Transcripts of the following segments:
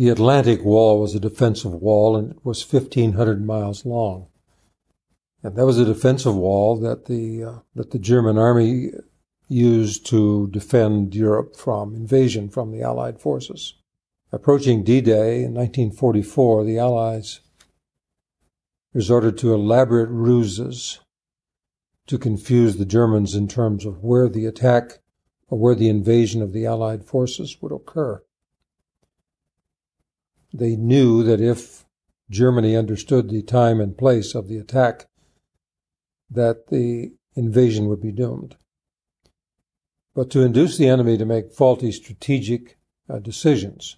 The Atlantic Wall was a defensive wall, and it was 1,500 miles long. And that was a defensive wall that the German army used to defend Europe from invasion from the Allied forces. Approaching D-Day in 1944, the Allies resorted to elaborate ruses to confuse the Germans in terms of where the attack or where the invasion of the Allied forces would occur. They knew that if Germany understood the time and place of the attack, that the invasion would be doomed. But to induce the enemy to make faulty strategic decisions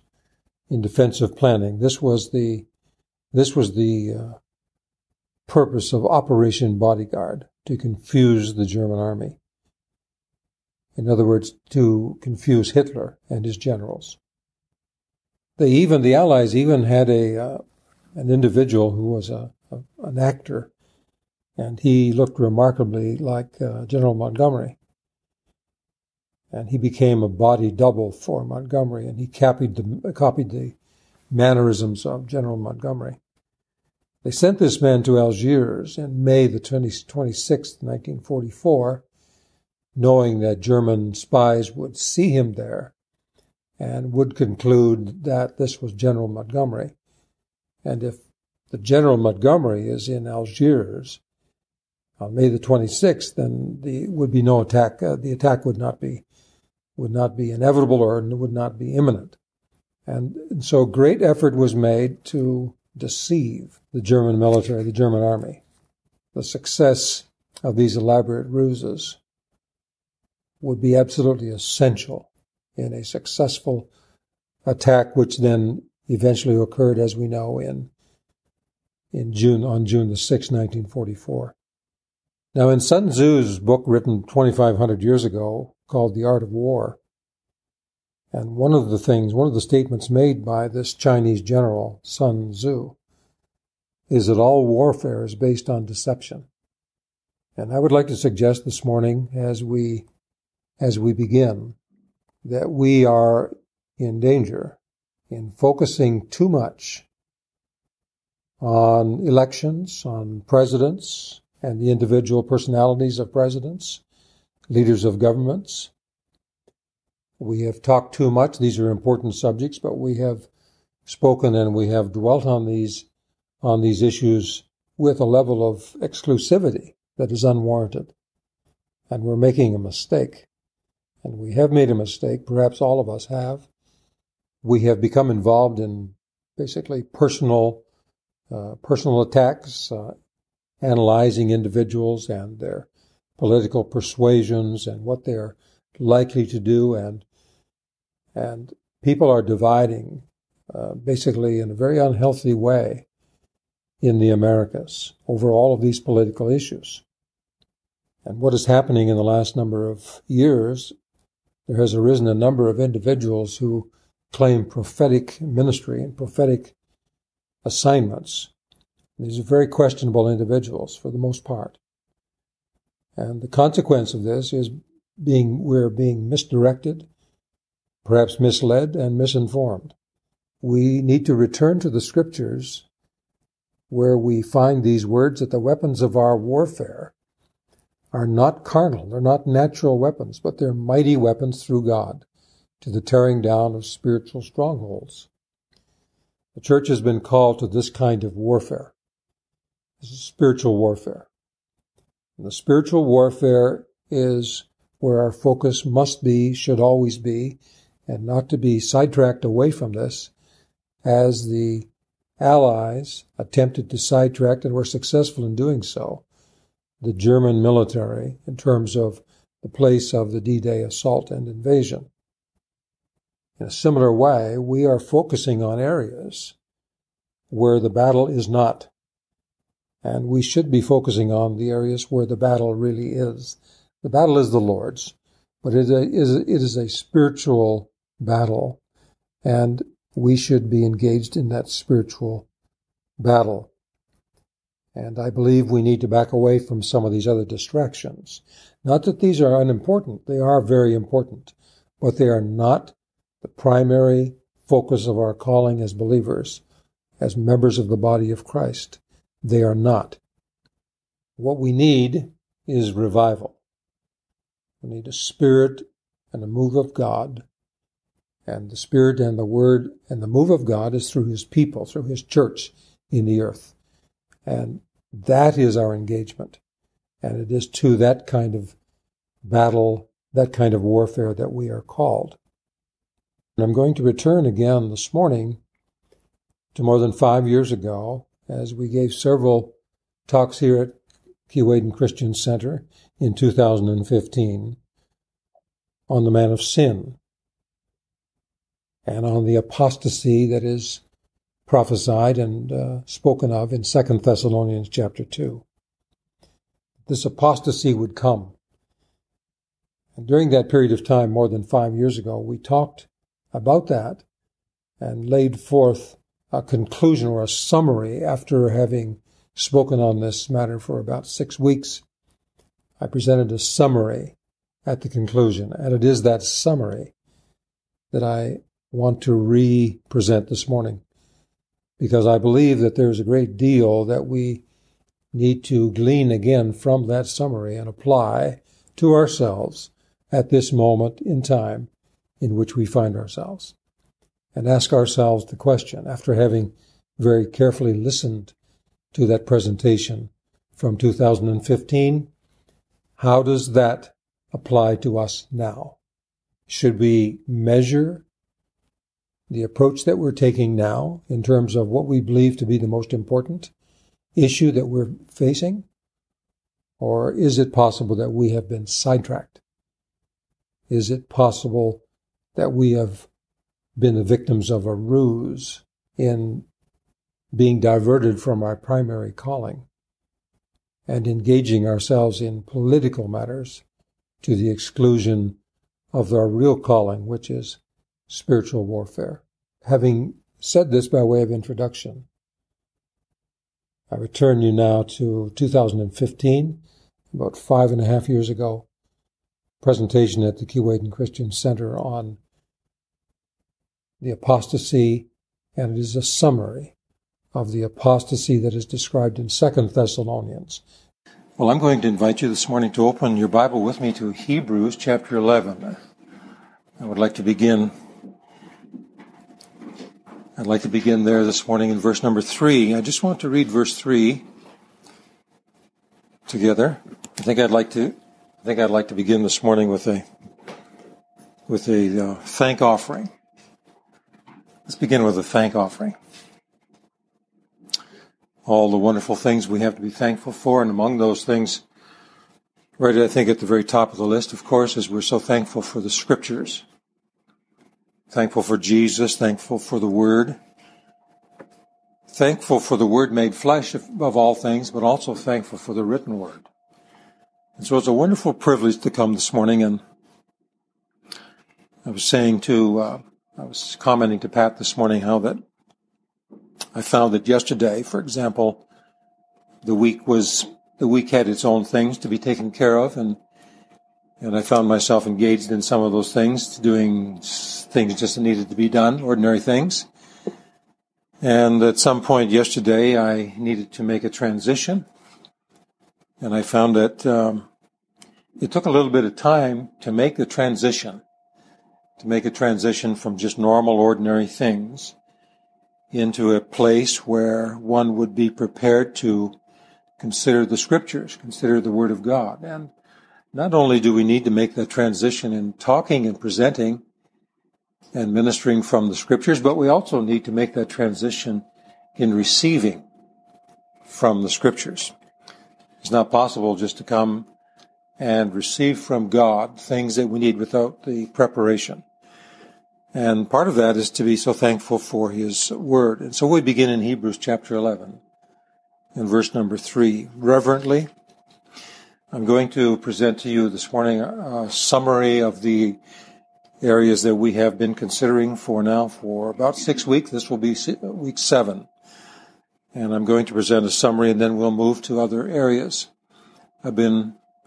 in defensive planning, this was the purpose of Operation Bodyguard, to confuse the German army. In other words, to confuse Hitler and his generals. The Allies even had an individual who was an actor, and he looked remarkably like General Montgomery. And he became a body double for Montgomery, and he copied the mannerisms of General Montgomery. They sent this man to Algiers in May the 26th, 1944, knowing that German spies would see him there and would conclude that this was General Montgomery. And if the General Montgomery is in Algiers on May the 26th, then there would be no attack. The attack would not be inevitable or would not be imminent. And so great effort was made to deceive the German military, the German army. The success of these elaborate ruses would be absolutely essential in a successful attack, which then eventually occurred, as we know, on June the 6th, 1944. Now, in Sun Tzu's book written 2,500 years ago called The Art of War, and one of the statements made by this Chinese general, Sun Tzu, is that all warfare is based on deception. And I would like to suggest this morning, as we begin, that we are in danger in focusing too much on elections, on presidents, and the individual personalities of presidents, leaders of governments. We have talked too much. These are important subjects, but we have spoken and we have dwelt on these issues with a level of exclusivity that is unwarranted. And we're making a mistake. And we have made a mistake, perhaps all of us have. We have become involved in basically personal attacks, analyzing individuals and their political persuasions and what they're likely to do, and people are dividing basically in a very unhealthy way in the Americas over all of these political issues. And what is happening in the last number of years, there has arisen a number of individuals who claim prophetic ministry and prophetic assignments. These are very questionable individuals for the most part. And the consequence of this is we're being misdirected, perhaps misled and misinformed. We need to return to the scriptures where we find these words that the weapons of our warfare are not carnal, they're not natural weapons, but they're mighty weapons through God to the tearing down of spiritual strongholds. The church has been called to this kind of warfare. This is spiritual warfare. And the spiritual warfare is where our focus must be, should always be, and not to be sidetracked away from this, as the Allies attempted to sidetrack and were successful in doing so, the German military in terms of the place of the D-Day assault and invasion. In a similar way, we are focusing on areas where the battle is not, and we should be focusing on the areas where the battle really is. The battle is the Lord's, but it is a spiritual battle, and we should be engaged in that spiritual battle. And I believe we need to back away from some of these other distractions. Not that these are unimportant. They are very important, but they are not the primary focus of our calling as believers, as members of the body of Christ. They are not. What we need is revival. We need a spirit and a move of God. And the Spirit and the Word and the move of God is through His people, through His church in the earth. And that is our engagement. And it is to that kind of battle, that kind of warfare that we are called. And I'm going to return again this morning to more than 5 years ago, as we gave several talks here at Keewayden Christian Center in 2015 on the man of sin, and on the apostasy that is prophesied and spoken of in 2 Thessalonians chapter 2. This apostasy would come. And during that period of time, more than 5 years ago, we talked about that and laid forth a conclusion or a summary after having spoken on this matter for about 6 weeks. I presented a summary at the conclusion, and it is that summary that I want to re-present this morning, because I believe that there's a great deal that we need to glean again from that summary and apply to ourselves at this moment in time in which we find ourselves, and ask ourselves the question, after having very carefully listened to that presentation from 2015, how does that apply to us now? Should we measure the approach that we're taking now in terms of what we believe to be the most important issue that we're facing? Or is it possible that we have been sidetracked? Is it possible that we have been the victims of a ruse in being diverted from our primary calling and engaging ourselves in political matters to the exclusion of our real calling, which is spiritual warfare? Having said this by way of introduction, I return you now to 2015, about 5.5 years ago, presentation at the Keewayden Christian Center on the apostasy, and it is a summary of the apostasy that is described in 2 Thessalonians. Well, I'm going to invite you this morning to open your Bible with me to Hebrews chapter 11. I'd like to begin there this morning in verse number 3. I just want to read verse 3 together. I think I'd like to begin this morning with a thank offering. Let's begin with a thank offering. All the wonderful things we have to be thankful for, and among those things, right I think at the very top of the list, of course, is we're so thankful for the Scriptures. Thankful for Jesus, thankful for the Word. Thankful for the Word made flesh above all things, but also thankful for the written Word. And so it's a wonderful privilege to come this morning, and I was commenting to Pat this morning how that I found that yesterday, for example, the week had its own things to be taken care of, and I found myself engaged in some of those things, doing things just that needed to be done, ordinary things. And at some point yesterday, I needed to make a transition. And I found that it took a little bit of time to make the transition, from just normal, ordinary things into a place where one would be prepared to consider the Scriptures, consider the Word of God. And not only do we need to make that transition in talking and presenting and ministering from the Scriptures, but we also need to make that transition in receiving from the Scriptures. It's not possible just to come and receive from God things that we need without the preparation. And part of that is to be so thankful for His Word. And so we begin in Hebrews chapter 11 and verse number 3. Reverently, I'm going to present to you this morning a summary of the areas that we have been considering for about 6 weeks. This will be week 7. And I'm going to present a summary, and then we'll move to other areas.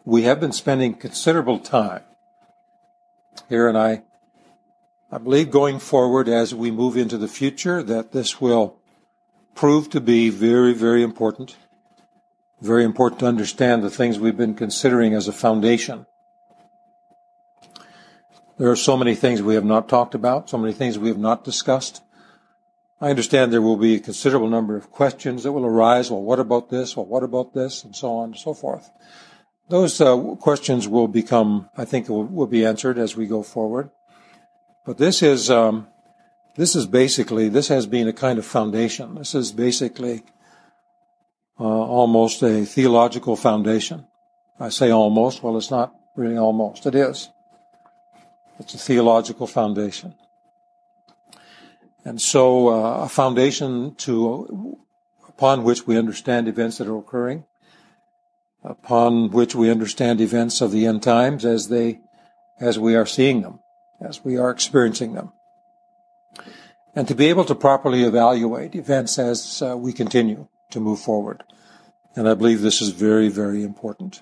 We have been spending considerable time here, and I I believe going forward as we move into the future that this will prove to be very, very important. Very important to understand the things we've been considering as a foundation. There are so many things we have not talked about, so many things we have not discussed. I understand there will be a considerable number of questions that will arise. Well, what about this? Well, what about this? And so on and so forth. Those questions will become, I think, will be answered as we go forward. But this has been a kind of foundation. This is basically almost a theological foundation. I say almost. Well, it's not really almost. It is. It's a theological foundation. And so a foundation upon which we understand events that are occurring, upon which we understand events of the end times as we are seeing them, as we are experiencing them. And to be able to properly evaluate events as we continue to move forward. And I believe this is very, very important.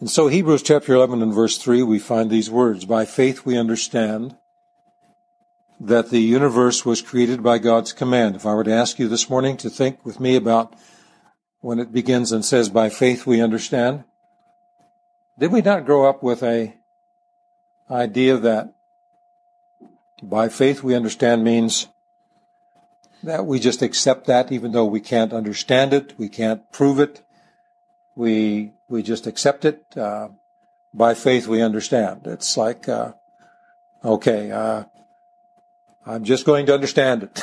And so Hebrews chapter 11 and verse 3, we find these words, "By faith we understand that the universe was created by God's command." If I were to ask you this morning to think with me about when it begins and says, "By faith we understand," did we not grow up with a idea that by faith we understand means that we just accept that even though we can't understand it, we can't prove it, we just accept it, by faith we understand. It's like, I'm just going to understand it.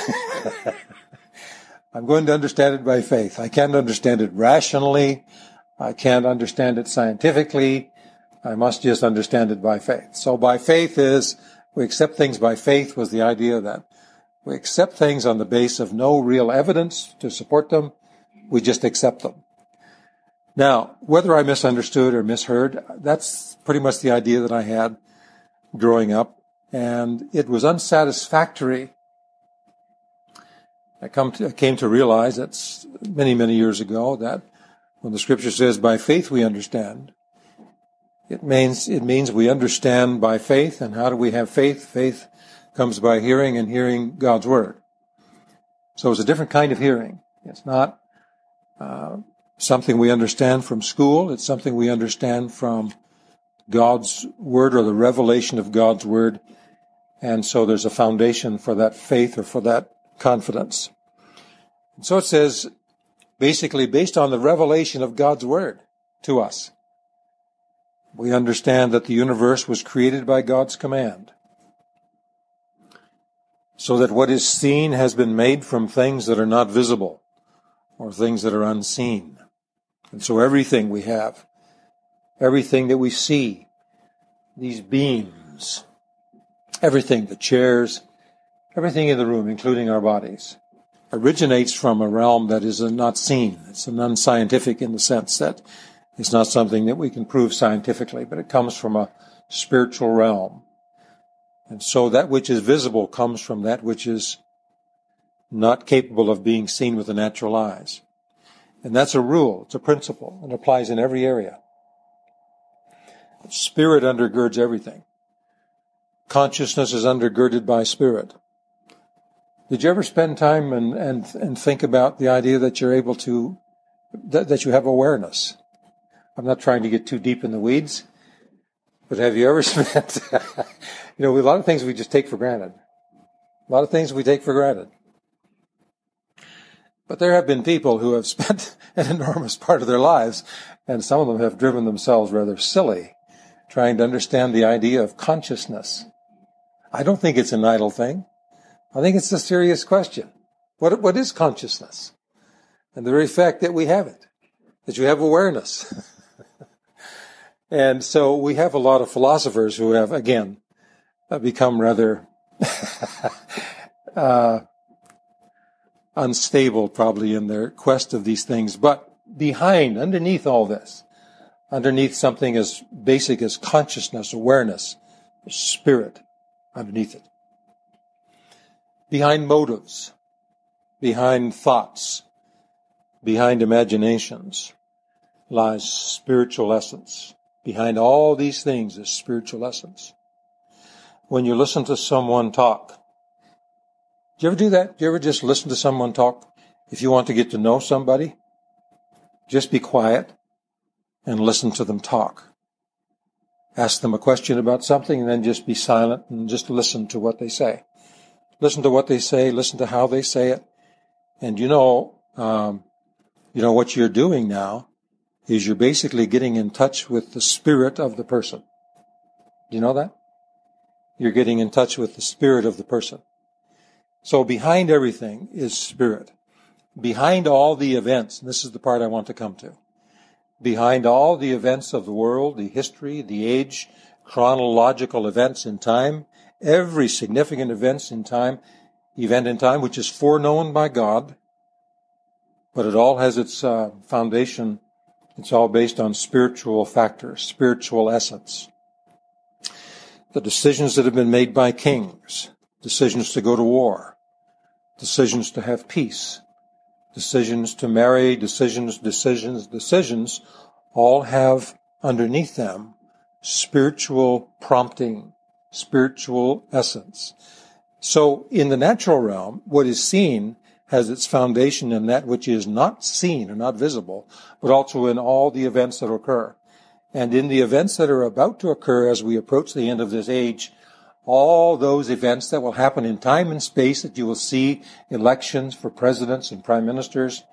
I'm going to understand it by faith. I can't understand it rationally. I can't understand it scientifically. I must just understand it by faith. So by faith is, we accept things by faith was the idea that we accept things on the basis of no real evidence to support them. We just accept them. Now, whether I misunderstood or misheard, that's pretty much the idea that I had growing up. And it was unsatisfactory. I came to realize that's many, many years ago that when the scripture says by faith we understand, it means we understand by faith. And how do we have faith? Faith comes by hearing and hearing God's word. So it's a different kind of hearing. It's not something we understand from school. It's something we understand from God's word or the revelation of God's word. And so there's a foundation for that faith or for that confidence. And so it says, basically, based on the revelation of God's word to us, we understand that the universe was created by God's command, so that what is seen has been made from things that are not visible or things that are unseen. And so everything we have, everything that we see, these beams, everything, the chairs, everything in the room, including our bodies, originates from a realm that is not seen. It's an unscientific in the sense that it's not something that we can prove scientifically, but it comes from a spiritual realm. And so that which is visible comes from that which is not capable of being seen with the natural eyes. And that's a rule. It's a principle. It applies in every area. Spirit undergirds everything. Consciousness is undergirded by spirit. Did you ever spend time and think about the idea that you're able to, that you have awareness? I'm not trying to get too deep in the weeds, but have you ever spent, a lot of things we just take for granted. A lot of things we take for granted. But there have been people who have spent an enormous part of their lives, and some of them have driven themselves rather silly, trying to understand the idea of consciousness. I don't think it's an idle thing. I think it's a serious question. What is consciousness? And the very fact that we have it, that you have awareness. And so we have a lot of philosophers who have, again, become rather unstable probably in their quest of these things. But underneath all this, underneath something as basic as consciousness, awareness, spirit, underneath it. Behind motives, behind thoughts, behind imaginations lies spiritual essence. Behind all these things is spiritual essence. when you listen to someone talk. Do you ever do that? Do you ever just listen to someone talk? If you want to get to know somebody, just be quiet and listen to them talk. Ask them a question about something and then just be silent and just listen to what they say. Listen to what they say, listen to how they say it. And you know what you're doing now is you're basically getting in touch with the spirit of the person. Do you know that? You're getting in touch with the spirit of the person. So behind everything is spirit. Behind all the events, and this is the part I want to come to, behind all the events of the world, the history, the age, chronological events in time, every significant event in time, which is foreknown by God, but it all has its foundation. It's all based on spiritual factors, spiritual essence. The decisions that have been made by kings, decisions to go to war, decisions to have peace, decisions to marry, decisions, all have underneath them spiritual prompting, spiritual essence. So in the natural realm, what is seen has its foundation in that which is not seen and not visible, but also in all the events that occur. And in the events that are about to occur as we approach the end of this age, all those events that will happen in time and space that you will see, elections for presidents and prime ministers,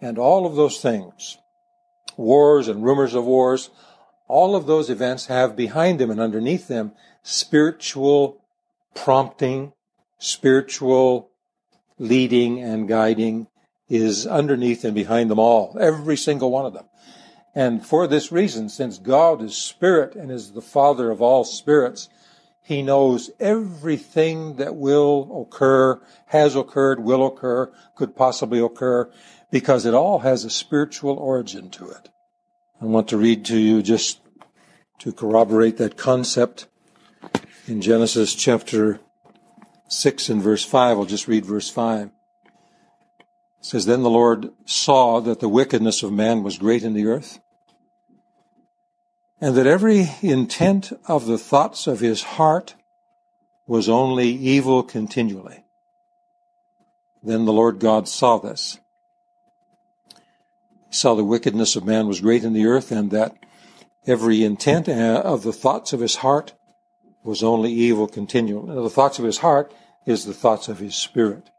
and all of those things, wars and rumors of wars, all of those events have behind them and underneath them spiritual prompting, spiritual leading and guiding is underneath and behind them all, every single one of them. And for this reason, since God is spirit and is the Father of all spirits, He knows everything that will occur, has occurred, will occur, could possibly occur, because it all has a spiritual origin to it. I want to read to you just to corroborate that concept in Genesis chapter 6 and verse 5. I'll just read verse 5. It says, "Then the Lord saw that the wickedness of man was great in the earth, and that every intent of the thoughts of his heart was only evil continually. Then the Lord God saw this. He saw the wickedness of man was great in the earth, and that every intent of the thoughts of his heart was only evil continually." Now, the thoughts of his heart is the thoughts of his spirit.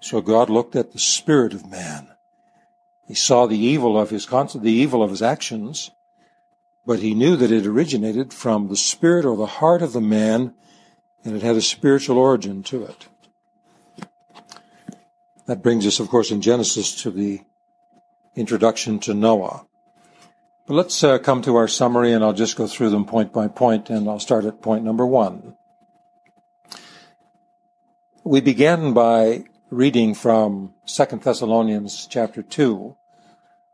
So God looked at the spirit of man. He saw the evil of his actions, but He knew that it originated from the spirit or the heart of the man, and it had a spiritual origin to it. That brings us, of course, in Genesis to the introduction to Noah. But let's come to our summary, and I'll just go through them point by point, and I'll start at point number 1. We began by reading from 2 Thessalonians chapter 2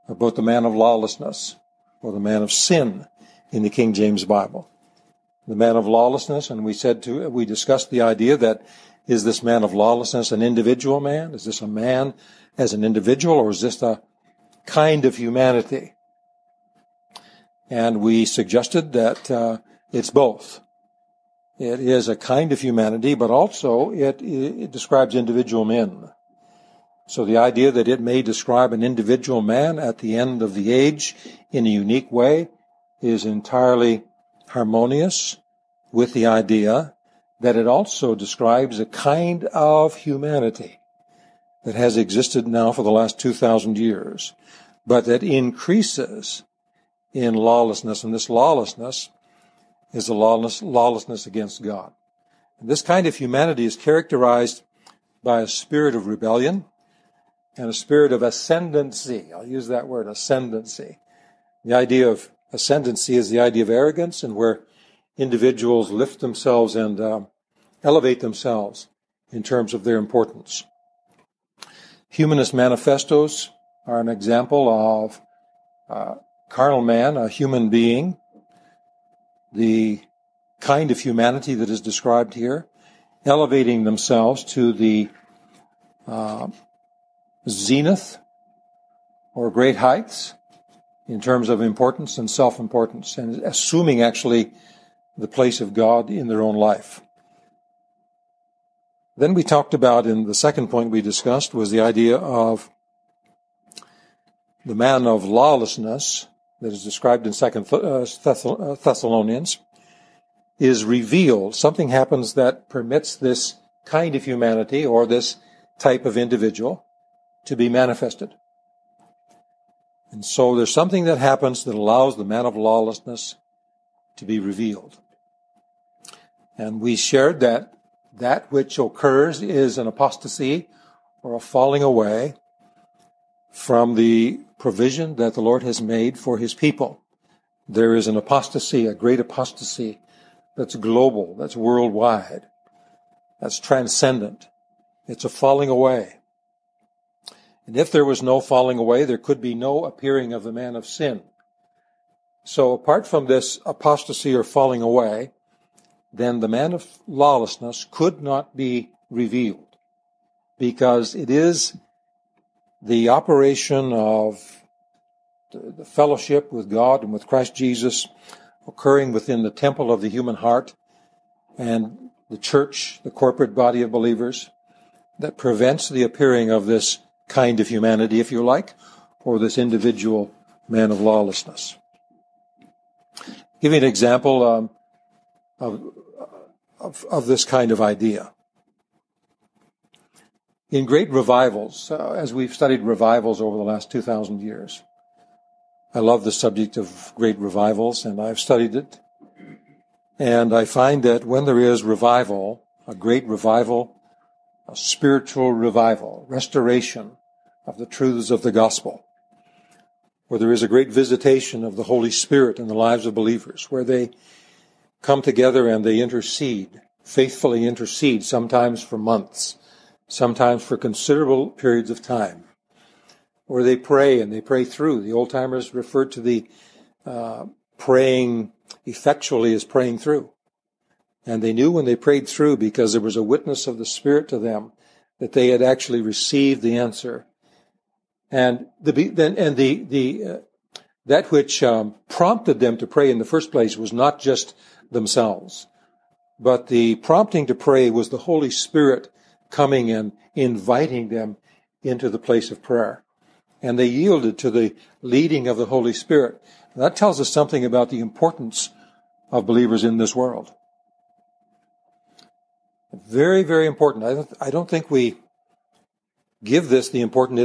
about the man of lawlessness, or the man of sin in the King James Bible. The man of lawlessness, and we discussed the idea that, is this man of lawlessness an individual man? Is this a man as an individual, or is this a kind of humanity? And we suggested that it's both. It is a kind of humanity, but also it describes individual men. So the idea that it may describe an individual man at the end of the age in a unique way is entirely harmonious with the idea that it also describes a kind of humanity that has existed now for the last 2,000 years, but that increases in lawlessness, and this lawlessness is the lawlessness against God. And this kind of humanity is characterized by a spirit of rebellion, and a spirit of ascendancy. I'll use that word, ascendancy. The idea of ascendancy is the idea of arrogance, and where individuals lift themselves and elevate themselves in terms of their importance. Humanist manifestos are an example of carnal man, a human being, the kind of humanity that is described here, elevating themselves to the zenith or great heights in terms of importance and self-importance, and assuming actually the place of God in their own life. Then we talked about, in the second point we discussed, was the idea of the man of lawlessness that is described in Second Thessalonians is revealed. Something happens that permits this kind of humanity or this type of individual to be manifested. And so there's something that happens that allows the man of lawlessness to be revealed. And we shared that that which occurs is an apostasy or a falling away from the provision that the Lord has made for his people. There is an apostasy, a great apostasy that's global, that's worldwide, that's transcendent. It's a falling away. And if there was no falling away, there could be no appearing of the man of sin. So apart from this apostasy or falling away, then the man of lawlessness could not be revealed, because it is the operation of the fellowship with God and with Christ Jesus occurring within the temple of the human heart and the church, the corporate body of believers, that prevents the appearing of this kind of humanity, if you like, or this individual man of lawlessness. Give you an example of this kind of idea. In great revivals, as we've studied revivals over the last 2,000 years, I love the subject of great revivals, and I've studied it. And I find that when there is revival, a great revival, a spiritual revival, restoration of the truths of the gospel, where there is a great visitation of the Holy Spirit in the lives of believers, where they come together and they intercede, faithfully intercede, sometimes for months, sometimes for considerable periods of time, where they pray and they pray through. The old-timers referred to the praying effectually as praying through. And they knew when they prayed through, because there was a witness of the Spirit to them, that they had actually received the answer. And that which prompted them to pray in the first place was not just themselves, but the prompting to pray was the Holy Spirit coming and inviting them into the place of prayer. And they yielded to the leading of the Holy Spirit. And that tells us something about the importance of believers in this world. Very, very important. I don't think we give this the importance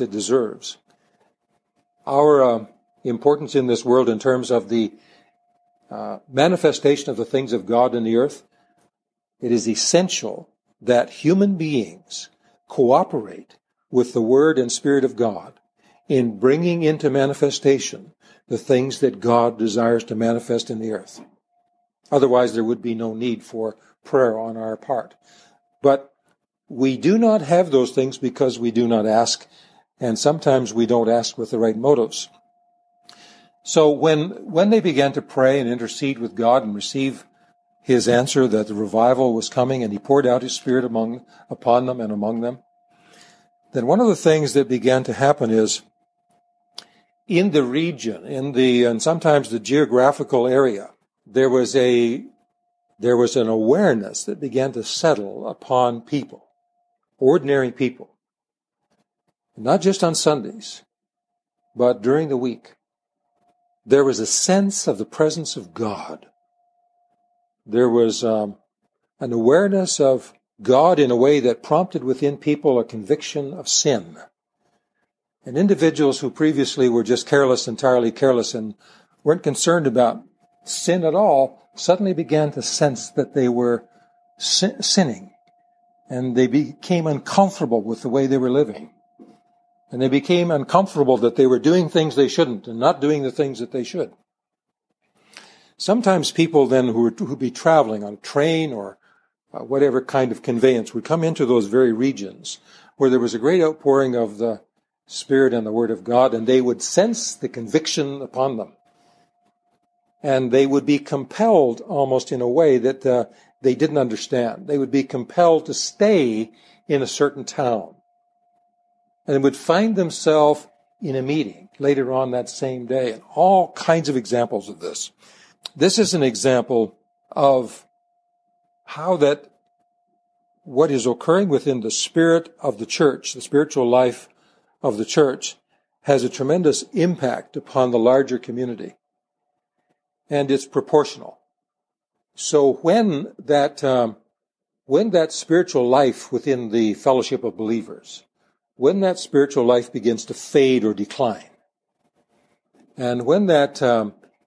it deserves. Our importance in this world in terms of the manifestation of the things of God in the earth, it is essential that human beings cooperate with the Word and Spirit of God in bringing into manifestation the things that God desires to manifest in the earth. Otherwise, there would be no need for prayer on our part. But we do not have those things because we do not ask, and sometimes we don't ask with the right motives. So when they began to pray and intercede with God and receive his answer that the revival was coming and he poured out his Spirit upon them and among them, then one of the things that began to happen is in the region, and sometimes the geographical area, there was an awareness that began to settle upon people, ordinary people, not just on Sundays, but during the week. There was a sense of the presence of God. There was an awareness of God in a way that prompted within people a conviction of sin. And individuals who previously were just entirely careless, and weren't concerned about sin at all, suddenly began to sense that they were sinning, and they became uncomfortable with the way they were living, and they became uncomfortable that they were doing things they shouldn't and not doing the things that they should. Sometimes people then who'd be traveling on a train or whatever kind of conveyance would come into those very regions where there was a great outpouring of the Spirit and the Word of God, and they would sense the conviction upon them. And they would be compelled almost in a way that they didn't understand. They would be compelled to stay in a certain town. And they would find themselves in a meeting later on that same day. And all kinds of examples of this. This is an example of how that what is occurring within the spirit of the church, the spiritual life of the church, has a tremendous impact upon the larger community. And it's proportional. So when that spiritual life within the fellowship of believers, when that spiritual life begins to fade or decline, and when that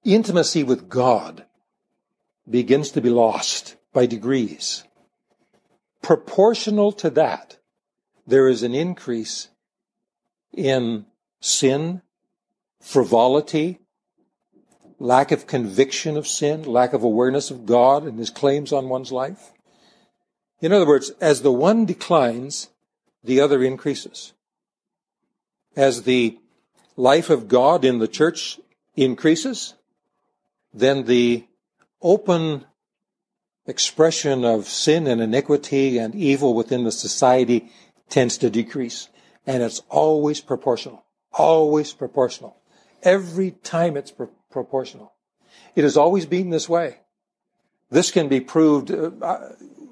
intimacy with God begins to be lost by degrees, proportional to that, there is an increase in sin, frivolity, lack of conviction of sin, lack of awareness of God and his claims on one's life. In other words, as the one declines, the other increases. As the life of God in the church increases, then the open expression of sin and iniquity and evil within the society tends to decrease. And it's always proportional, always proportional. Every time it's proportional. It has always been this way. This can be proved.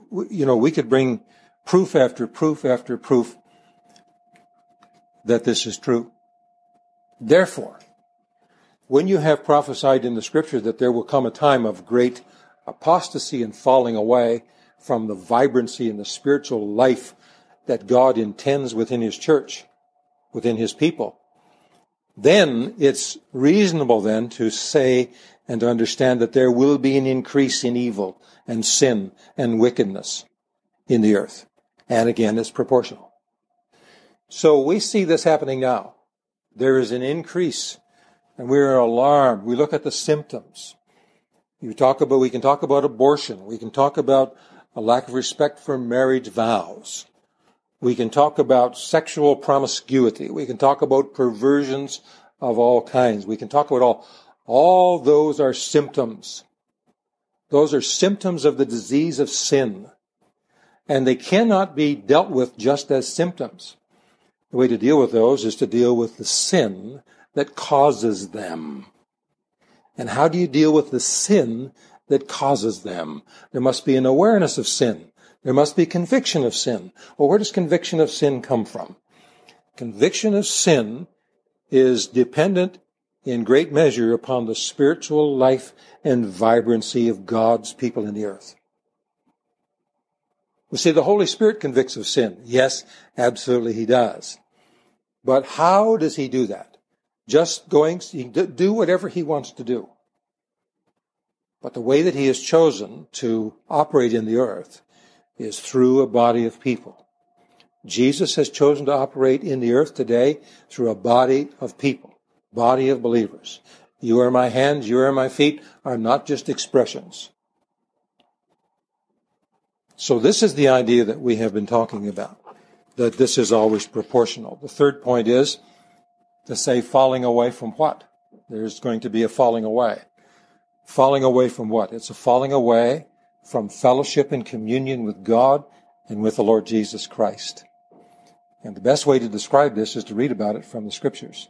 We could bring proof after proof after proof that this is true. Therefore, when you have prophesied in the Scripture that there will come a time of great apostasy and falling away from the vibrancy and the spiritual life that God intends within his church, within his people, then it's reasonable then to say and to understand that there will be an increase in evil and sin and wickedness in the earth. And again, it's proportional. So we see this happening now. There is an increase, and we are alarmed. We look at the symptoms. We can talk about abortion. We can talk about a lack of respect for marriage vows. We can talk about sexual promiscuity. We can talk about perversions of all kinds. We can talk about all those are symptoms. Those are symptoms of the disease of sin. And they cannot be dealt with just as symptoms. The way to deal with those is to deal with the sin that causes them. And how do you deal with the sin that causes them? There must be an awareness of sin. There must be conviction of sin. Well, where does conviction of sin come from? Conviction of sin is dependent in great measure upon the spiritual life and vibrancy of God's people in the earth. We see the Holy Spirit convicts of sin. Yes, absolutely he does. But how does he do that? He can do whatever he wants to do. But the way that he has chosen to operate in the earth is through a body of people. Jesus has chosen to operate in the earth today through a body of people, body of believers. You are my hands, you are my feet, are not just expressions. So this is the idea that we have been talking about, that this is always proportional. The third point is to say falling away from what? There's going to be a falling away. Falling away from what? It's a falling away from fellowship and communion with God and with the Lord Jesus Christ. And the best way to describe this is to read about it from the Scriptures.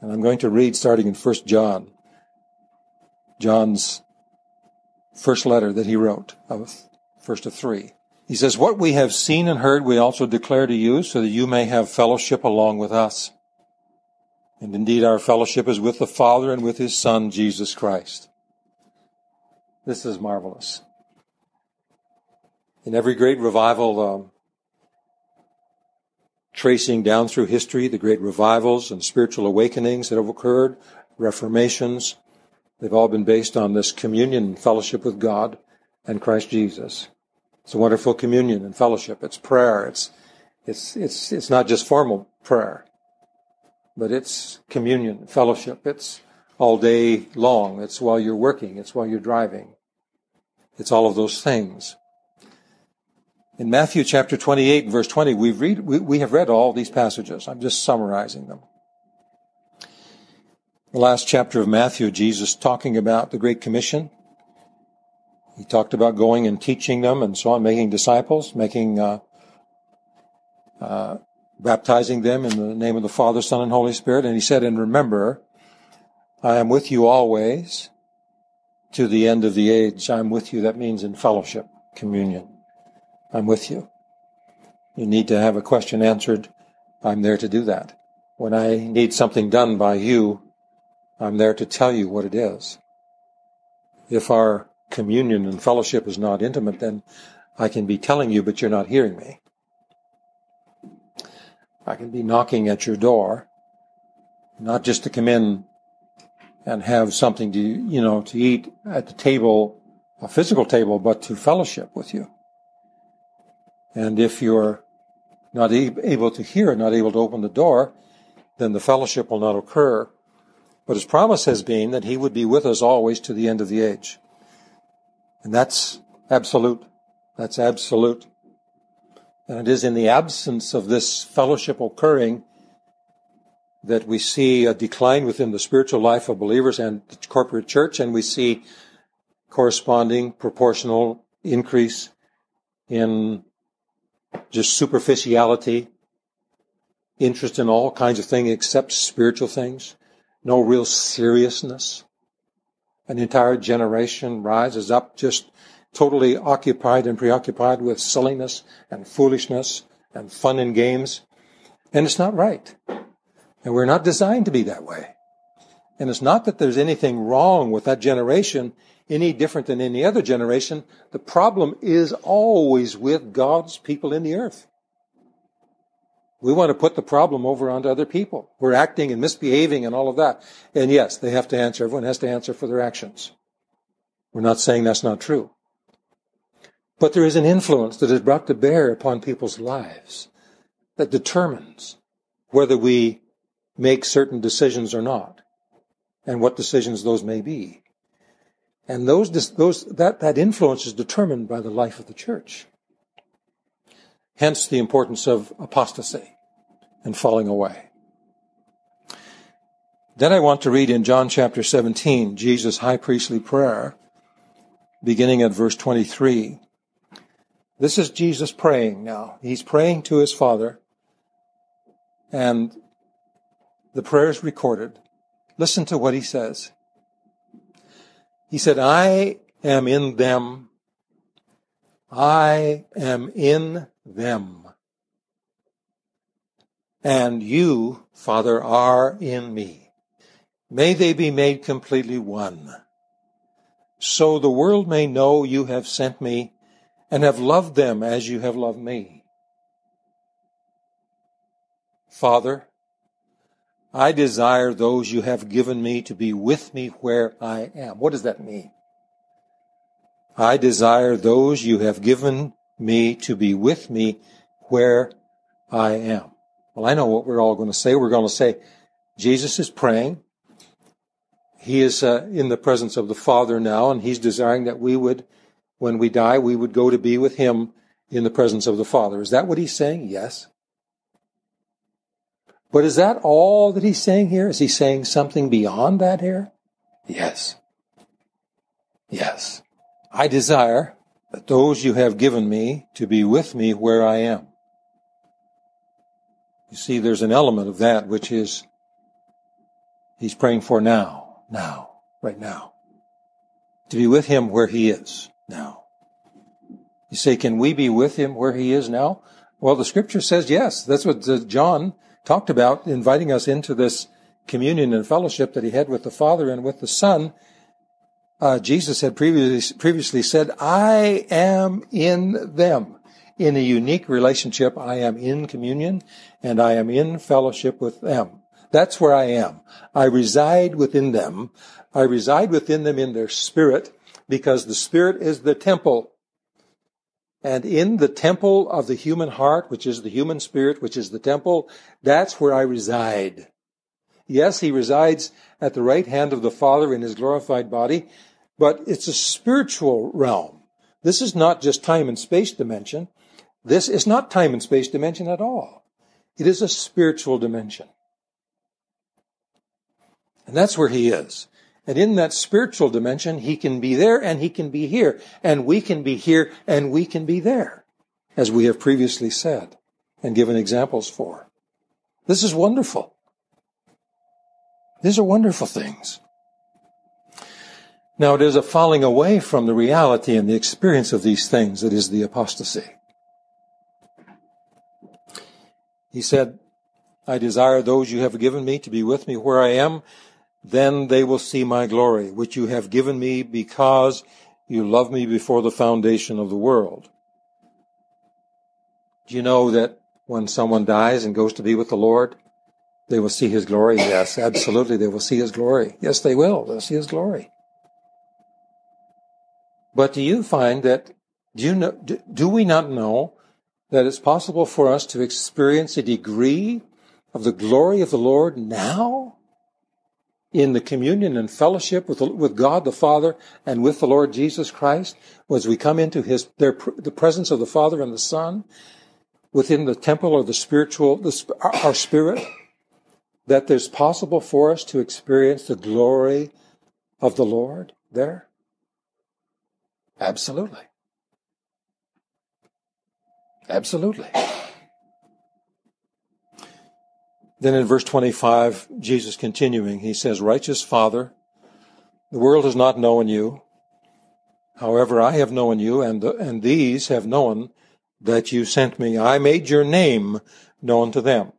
And I'm going to read starting in First John, John's first letter that he wrote, first of three. He says, "What we have seen and heard we also declare to you, so that you may have fellowship along with us. And indeed our fellowship is with the Father and with his Son, Jesus Christ." This is marvelous. In every great revival, tracing down through history, the great revivals and spiritual awakenings that have occurred, reformations, they've all been based on this communion and fellowship with God and Christ Jesus. It's a wonderful communion and fellowship. It's prayer. It's not just formal prayer, but it's communion, fellowship. It's all day long. It's while you're working. It's while you're driving. It's all of those things. In Matthew chapter 28, verse 20, we have read all these passages. I'm just summarizing them. The last chapter of Matthew, Jesus talking about the Great Commission. He talked about going and teaching them and so on, making disciples, baptizing them in the name of the Father, Son, and Holy Spirit. And he said, "And remember, I am with you always to the end of the age." I'm with you. That means in fellowship, communion. I'm with you. You need to have a question answered, I'm there to do that. When I need something done by you, I'm there to tell you what it is. If our communion and fellowship is not intimate, then I can be telling you, but you're not hearing me. I can be knocking at your door, not just to come in and have something to, to eat at the table, a physical table, but to fellowship with you. And if you're not able to hear, not able to open the door, then the fellowship will not occur. But his promise has been that he would be with us always to the end of the age. And that's absolute. That's absolute. And it is in the absence of this fellowship occurring that we see a decline within the spiritual life of believers and the corporate church, and we see corresponding proportional increase in just superficiality, interest in all kinds of things except spiritual things, no real seriousness. An entire generation rises up just totally occupied and preoccupied with silliness and foolishness and fun and games. And it's not right. And we're not designed to be that way. And it's not that there's anything wrong with that generation any different than any other generation. The problem is always with God's people in the earth. We want to put the problem over onto other people. We're acting and misbehaving and all of that. And yes, they have to answer. Everyone has to answer for their actions. We're not saying that's not true. But there is an influence that is brought to bear upon people's lives that determines whether we make certain decisions or not, and what decisions those may be. And that influence is determined by the life of the church. Hence the importance of apostasy and falling away. Then I want to read in John chapter 17, Jesus' high priestly prayer, beginning at verse 23. This is Jesus praying now. He's praying to his Father, and the prayer is recorded. Listen to what he says. He said, I am in them. I am in them. And you, Father, are in me. May they be made completely one, so the world may know you have sent me and have loved them as you have loved me. Father, I desire those you have given me to be with me where I am. What does that mean? I desire those you have given me to be with me where I am. Well, I know what we're all going to say. We're going to say, Jesus is praying. He is in the presence of the Father now, and he's desiring that we would, when we die, we would go to be with him in the presence of the Father. Is that what he's saying? Yes. But is that all that he's saying here? Is he saying something beyond that here? Yes. Yes. I desire that those you have given me to be with me where I am. You see, there's an element of that which is he's praying for now, right now. To be with him where he is now. You say, can we be with him where he is now? Well, the scripture says yes. That's what John talked about, inviting us into this communion and fellowship that he had with the Father and with the Son. Jesus had previously said, I am in them. In a unique relationship, I am in communion and I am in fellowship with them. That's where I am. I reside within them. I reside within them in their spirit, because the spirit is the temple. And in the temple of the human heart, which is the human spirit, which is the temple, that's where I reside. Yes, he resides at the right hand of the Father in his glorified body, but it's a spiritual realm. This is not just time and space dimension. This is not time and space dimension at all. It is a spiritual dimension. And that's where he is. And in that spiritual dimension, he can be there and he can be here. And we can be here and we can be there, as we have previously said and given examples for. This is wonderful. These are wonderful things. Now, there's a falling away from the reality and the experience of these things that is the apostasy. He said, I desire those you have given me to be with me where I am. Then they will see my glory, which you have given me because you loved me before the foundation of the world. Do you know that when someone dies and goes to be with the Lord, they will see his glory? Yes, absolutely, they will see his glory. Yes, they will. They'll see his glory. But do you find that, do we not know that it's possible for us to experience a degree of the glory of the Lord now in the communion and fellowship with God the Father and with the Lord Jesus Christ, as we come into the presence of the Father and the Son within the temple of the spiritual, our spirit, that there's possible for us to experience the glory of the Lord there? Absolutely. Absolutely. Then in verse 25, Jesus continuing, he says, Righteous Father, the world has not known you. However, I have known you, and these have known that you sent me. I made your name known to them.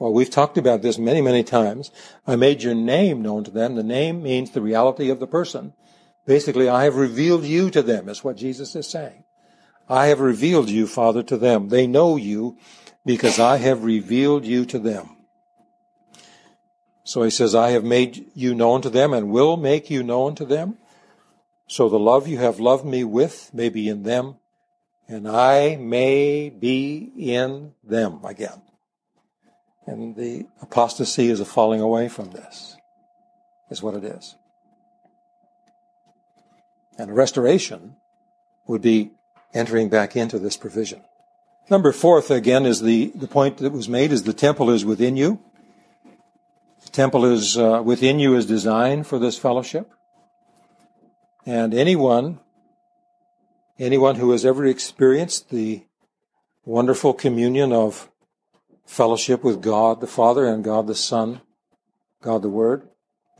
Well, we've talked about this many, many times. I made your name known to them. The name means the reality of the person. Basically, I have revealed you to them, is what Jesus is saying. I have revealed you, Father, to them. They know you because I have revealed you to them. So he says, I have made you known to them and will make you known to them. So the love you have loved me with may be in them, and I may be in them again. And the apostasy is a falling away from this, is what it is. And a restoration would be entering back into this provision. Number 4, again, is the point that was made, is the temple is within you. The temple is within you is designed for this fellowship. And anyone who has ever experienced the wonderful communion of fellowship with God the Father and God the Son, God the Word,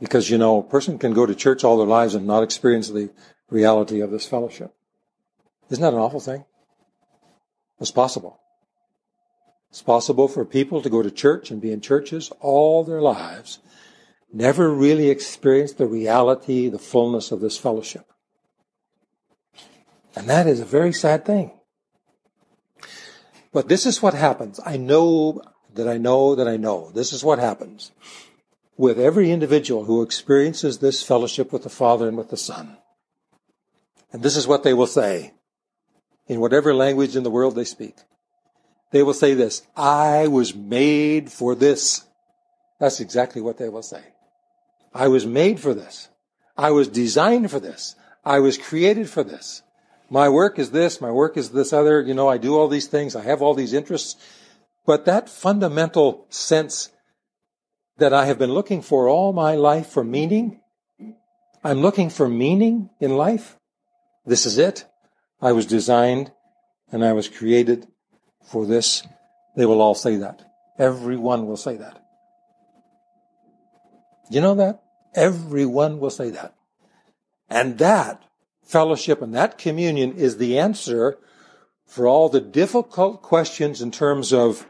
because, you know, a person can go to church all their lives and not experience the reality of this fellowship. Isn't that an awful thing? It's possible. It's possible for people to go to church and be in churches all their lives, never really experience the reality, the fullness of this fellowship. And that is a very sad thing. But this is what happens. I know. This is what happens with every individual who experiences this fellowship with the Father and with the Son. And this is what they will say. In whatever language in the world they speak, they will say this: I was made for this. That's exactly what they will say. I was made for this. I was designed for this. I was created for this. My work is this. My work is this other. You know, I do all these things. I have all these interests. But that fundamental sense that I have been looking for all my life for meaning, I'm looking for meaning in life. This is it. I was designed and I was created for this. They will all say that. Everyone will say that. You know that? Everyone will say that. And that fellowship and that communion is the answer for all the difficult questions in terms of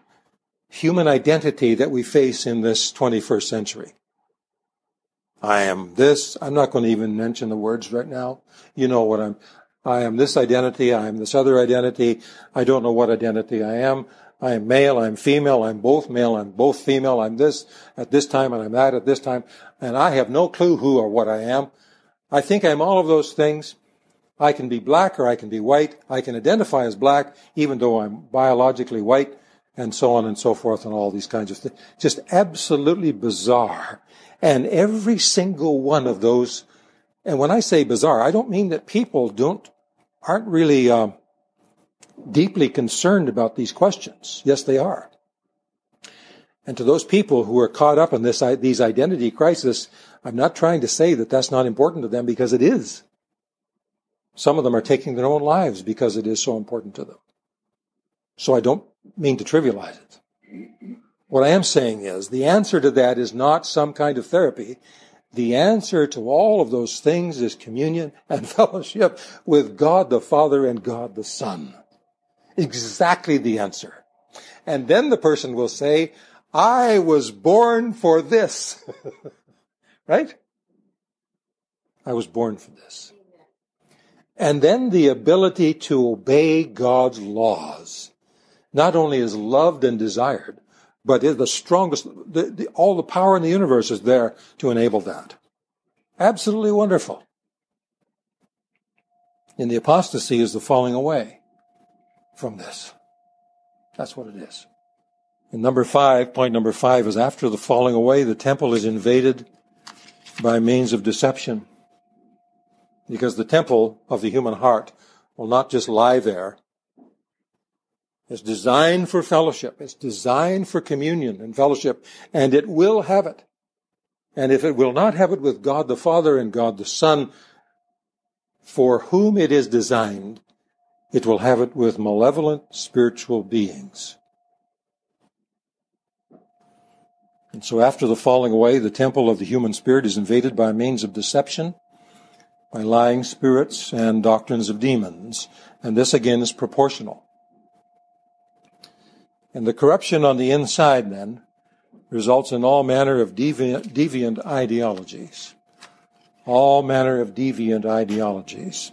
human identity that we face in this 21st century. I am this. I'm not going to even mention the words right now. You know what I am this identity, I am this other identity, I don't know what identity I am male, I'm female, I'm both male, I'm both female, I'm this at this time and I'm that at this time, and I have no clue who or what I am. I think I'm all of those things. I can be black or I can be white, I can identify as black even though I'm biologically white, and so on and so forth, and all these kinds of things. Just absolutely bizarre. And every single one of those, and when I say bizarre, I don't mean that people aren't really deeply concerned about these questions. Yes, they are. And to those people who are caught up in these identity crises, I'm not trying to say that that's not important to them, because it is. Some of them are taking their own lives because it is so important to them. So I don't mean to trivialize it. What I am saying is the answer to that is not some kind of therapy. The answer to all of those things is communion and fellowship with God the Father and God the Son. Exactly the answer. And then the person will say, I was born for this. Right? I was born for this. And then the ability to obey God's laws not only is loved and desired, but is the strongest, all the power in the universe is there to enable that. Absolutely wonderful. And the apostasy is the falling away from this. That's what it is. And point number five is after the falling away, the temple is invaded by means of deception. Because the temple of the human heart will not just lie there. It's designed for fellowship. It's designed for communion and fellowship. And it will have it. And if it will not have it with God the Father and God the Son, for whom it is designed, it will have it with malevolent spiritual beings. And so after the falling away, the temple of the human spirit is invaded by means of deception, by lying spirits and doctrines of demons. And this again is proportional. And the corruption on the inside then results in all manner of deviant ideologies. All manner of deviant ideologies.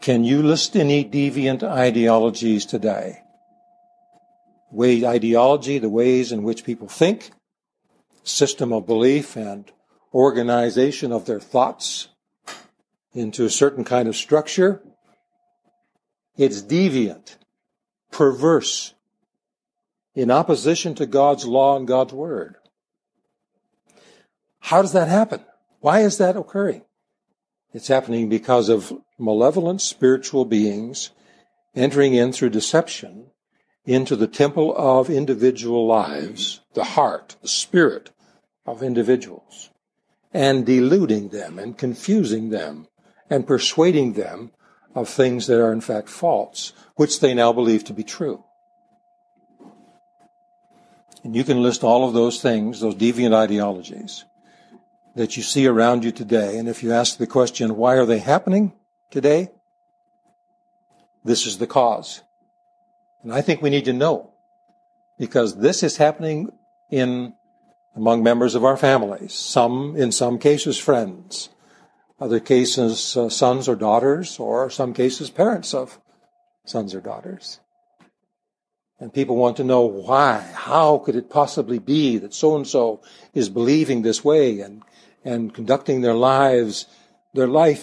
Can you list any deviant ideologies today? Ideology, the ways in which people think, system of belief and organization of their thoughts into a certain kind of structure. It's deviant, perverse, in opposition to God's law and God's word. How does that happen? Why is that occurring? It's happening because of malevolent spiritual beings entering in through deception into the temple of individual lives, the heart, the spirit of individuals, and deluding them and confusing them and persuading them of things that are in fact false, which they now believe to be true. And you can list all of those things, those deviant ideologies that you see around you today. And if you ask the question, why are they happening today? This is the cause. And I think we need to know, because this is happening among members of our families, in some cases friends, other cases sons or daughters, or some cases parents of sons or daughters. And people want to know why. How could it possibly be that so-and-so is believing this way and conducting their life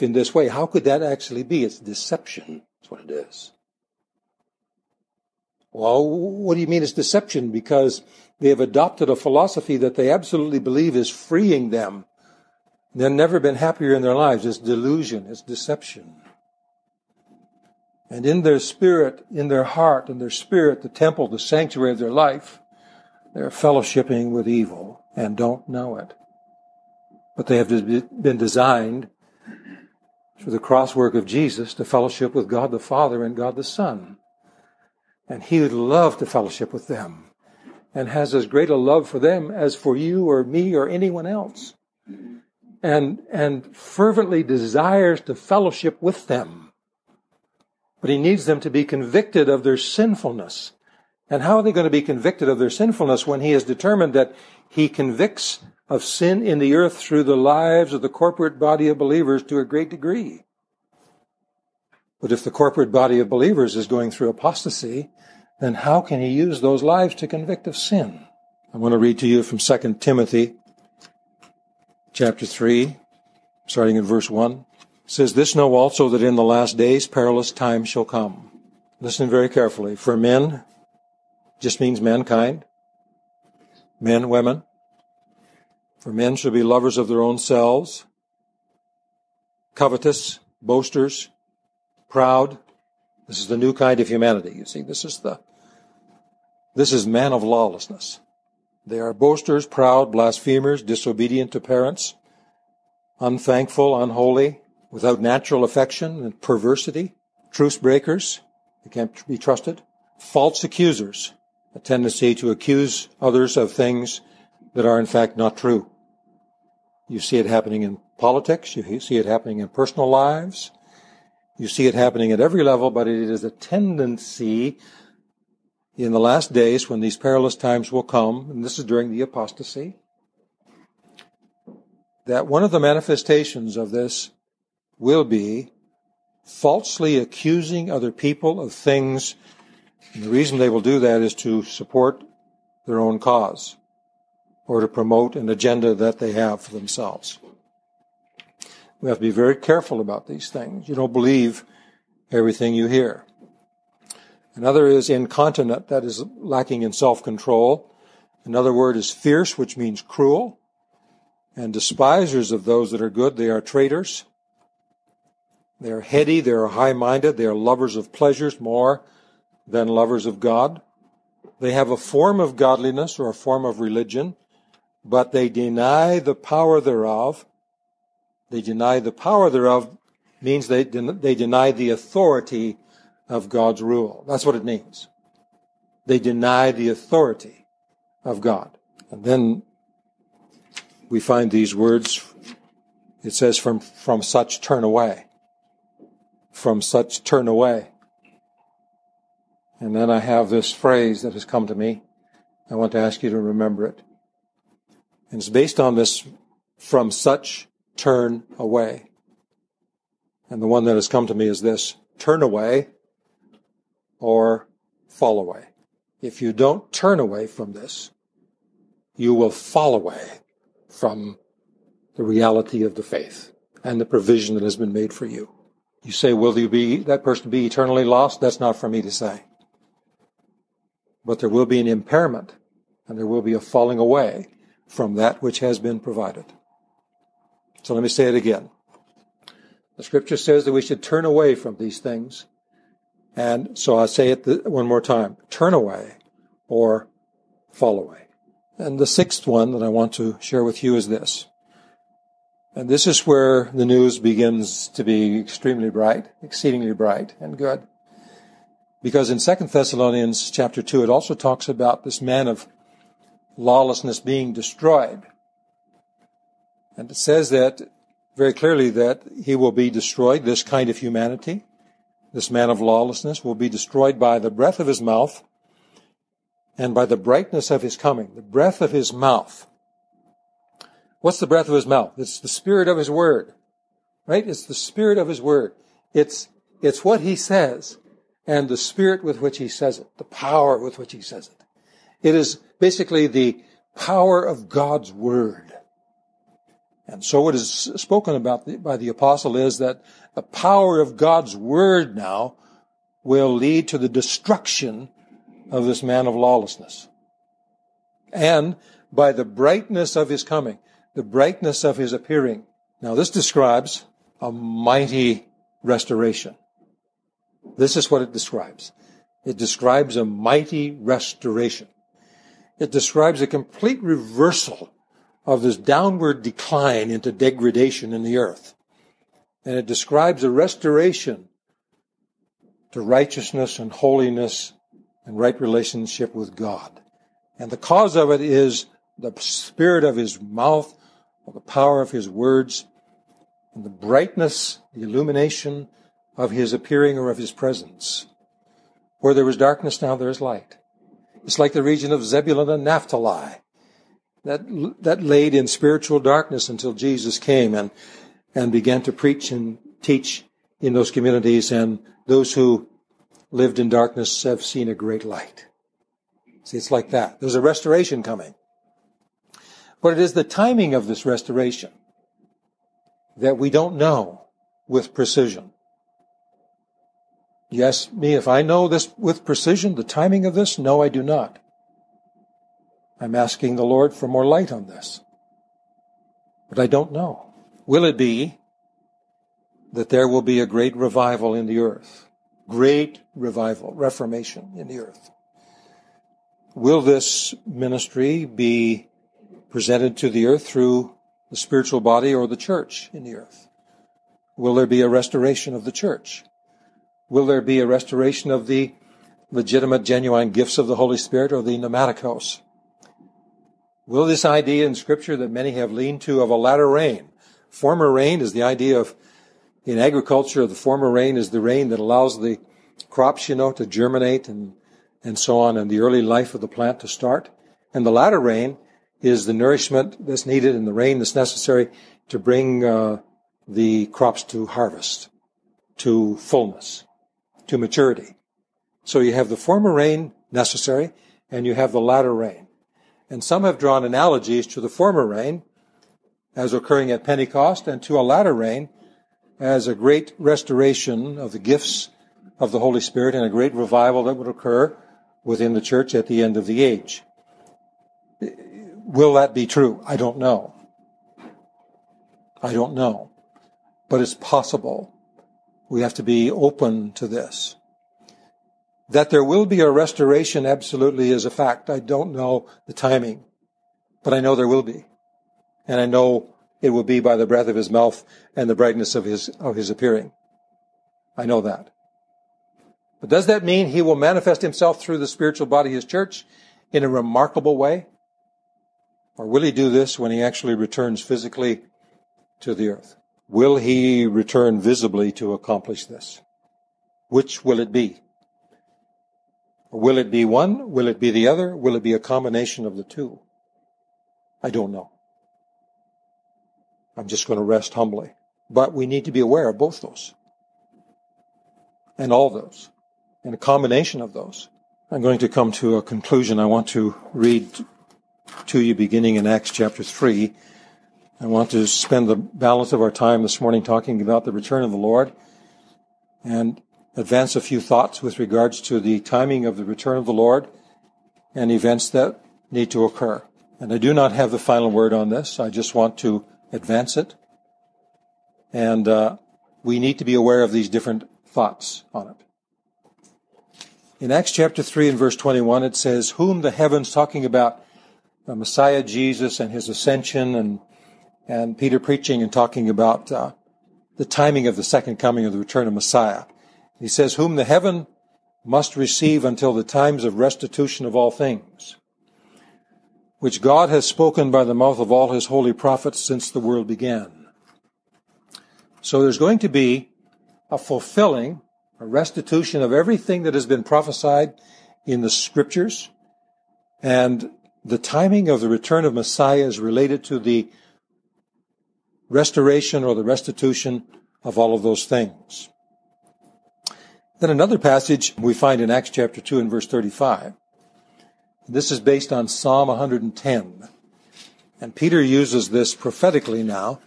in this way? How could that actually be? It's deception. That's what it is. Well, what do you mean it's deception? Because they have adopted a philosophy that they absolutely believe is freeing them. They've never been happier in their lives. It's delusion. It's deception. And in their spirit, in their heart, in their spirit, the temple, the sanctuary of their life, they're fellowshipping with evil and don't know it. But they have been designed through the crosswork of Jesus to fellowship with God the Father and God the Son. And He would love to fellowship with them and has as great a love for them as for you or me or anyone else, and fervently desires to fellowship with them. But He needs them to be convicted of their sinfulness. And how are they going to be convicted of their sinfulness when He has determined that He convicts of sin in the earth through the lives of the corporate body of believers to a great degree? But if the corporate body of believers is going through apostasy, then how can He use those lives to convict of sin? I want to read to you from 2 Timothy chapter 3, starting in verse 1. It says, "This know also that in the last days perilous times shall come." Listen very carefully. For men just means mankind. Men, women. For men shall be lovers of their own selves, covetous, boasters, proud. This is the new kind of humanity. You see, this is man of lawlessness. They are boasters, proud, blasphemers, disobedient to parents, unthankful, unholy, without natural affection and perversity, truce breakers, they can't be trusted, false accusers, a tendency to accuse others of things that are in fact not true. You see it happening in politics, you see it happening in personal lives, you see it happening at every level, but it is a tendency in the last days when these perilous times will come, and this is during the apostasy, that one of the manifestations of this will be falsely accusing other people of things. And the reason they will do that is to support their own cause or to promote an agenda that they have for themselves. We have to be very careful about these things. You don't believe everything you hear. Another is incontinent, that is lacking in self-control. Another word is fierce, which means cruel. And despisers of those that are good, they are traitors. They are heady, they are high-minded, they are lovers of pleasures more than lovers of God. They have a form of godliness or a form of religion, but they deny the power thereof. They deny the power thereof means they deny the authority of God's rule. That's what it means. They deny the authority of God. And then we find these words. It says, from such turn away. From such turn away. And then I have this phrase that has come to me. I want to ask you to remember it. And it's based on this, from such turn away. And the one that has come to me is this, turn away or fall away. If you don't turn away from this, you will fall away from the reality of the faith and the provision that has been made for you. You say, will you be that person be eternally lost? That's not for me to say. But there will be an impairment, and there will be a falling away from that which has been provided. So let me say it again. The Scripture says that we should turn away from these things. And so I say it one more time. Turn away or fall away. And the sixth one that I want to share with you is this. And this is where the news begins to be extremely bright, exceedingly bright and good. Because in 2 Thessalonians chapter 2, it also talks about this man of lawlessness being destroyed. And it says that very clearly that he will be destroyed, this kind of humanity. This man of lawlessness will be destroyed by the breath of his mouth and by the brightness of his coming. The breath of his mouth. What's the breath of his mouth? It's the spirit of his word, right? It's the spirit of his word. It's what he says. And the spirit with which he says it, the power with which he says it. It is basically the power of God's word. And so what is spoken about by the apostle is that the power of God's word now will lead to the destruction of this man of lawlessness. And by the brightness of his coming, the brightness of his appearing. Now this describes a mighty restoration. This is what it describes. It describes a mighty restoration. It describes a complete reversal of this downward decline into degradation in the earth. And it describes a restoration to righteousness and holiness and right relationship with God. And the cause of it is the spirit of his mouth, or the power of his words, and the brightness, the illumination of his appearing or of his presence. Where there was darkness, now there is light. It's like the region of Zebulun and Naphtali that laid in spiritual darkness until Jesus came and began to preach and teach in those communities. And those who lived in darkness have seen a great light. See, it's like that. There's a restoration coming. But it is the timing of this restoration that we don't know with precision. You ask me if I know this with precision, the timing of this? No, I do not. I'm asking the Lord for more light on this. But I don't know. Will it be that there will be a great revival in the earth? Great revival, reformation in the earth. Will this ministry be presented to the earth through the spiritual body or the church in the earth? Will there be a restoration of the church? Will there be a restoration of the legitimate, genuine gifts of the Holy Spirit or the pneumaticos? Will this idea in Scripture that many have leaned to of a latter rain? Former rain is the idea of, in agriculture, the former rain is the rain that allows the crops, you know, to germinate and, and so on, and the early life of the plant to start. And the latter rain is the nourishment that's needed and the rain that's necessary to bring the crops to harvest, to fullness, to maturity. So you have the former rain necessary, and you have the latter rain. And some have drawn analogies to the former rain as occurring at Pentecost and to a latter rain as a great restoration of the gifts of the Holy Spirit and a great revival that would occur within the church at the end of the age. Will that be true? I don't know. I don't know. But it's possible. We have to be open to this. That there will be a restoration absolutely is a fact. I don't know the timing, but I know there will be. And I know it will be by the breath of his mouth and the brightness of his appearing. I know that. But does that mean he will manifest himself through the spiritual body, his church, in a remarkable way? Or will he do this when he actually returns physically to the earth? Will he return visibly to accomplish this? Which will it be? Will it be one? Will it be the other? Will it be a combination of the two? I don't know. I'm just going to rest humbly. But we need to be aware of both those. And all those. And a combination of those. I'm going to come to a conclusion. I want to read to you beginning in Acts chapter 3. I want to spend the balance of our time this morning talking about the return of the Lord and advance a few thoughts with regards to the timing of the return of the Lord and events that need to occur. And I do not have the final word on this. I just want to advance it. And we need to be aware of these different thoughts on it. In Acts chapter 3 and verse 21, it says, whom the heavens, talking about the Messiah Jesus and his ascension, and Peter preaching and talking about the timing of the second coming of the return of Messiah. He says, whom the heaven must receive until the times of restitution of all things, which God has spoken by the mouth of all his holy prophets since the world began. So there's going to be a fulfilling, a restitution of everything that has been prophesied in the Scriptures. And the timing of the return of Messiah is related to the restoration or the restitution of all of those things. Then another passage we find in Acts chapter 2 and verse 35. This is based on Psalm 110. And Peter uses this prophetically now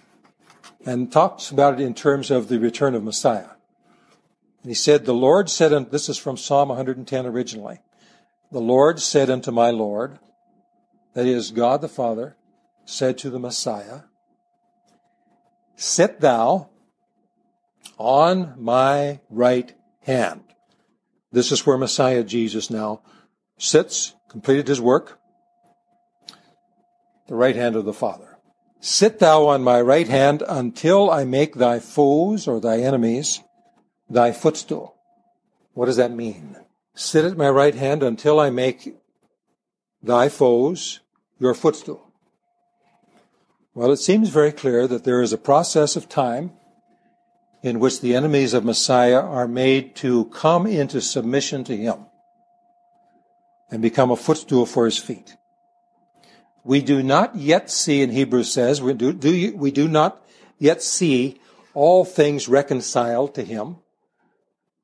and talks about it in terms of the return of Messiah. And he said, the Lord said, and this is from Psalm 110 originally, the Lord said unto my Lord, that is, God the Father, said to the Messiah, sit thou on my right hand. This is where Messiah Jesus now sits, completed his work, the right hand of the Father. Sit thou on my right hand until I make thy foes or thy enemies thy footstool. What does that mean? Sit at my right hand until I make thy foes your footstool. Well, it seems very clear that there is a process of time in which the enemies of Messiah are made to come into submission to him and become a footstool for his feet. We do not yet see, and Hebrews says, we do not yet see all things reconciled to him,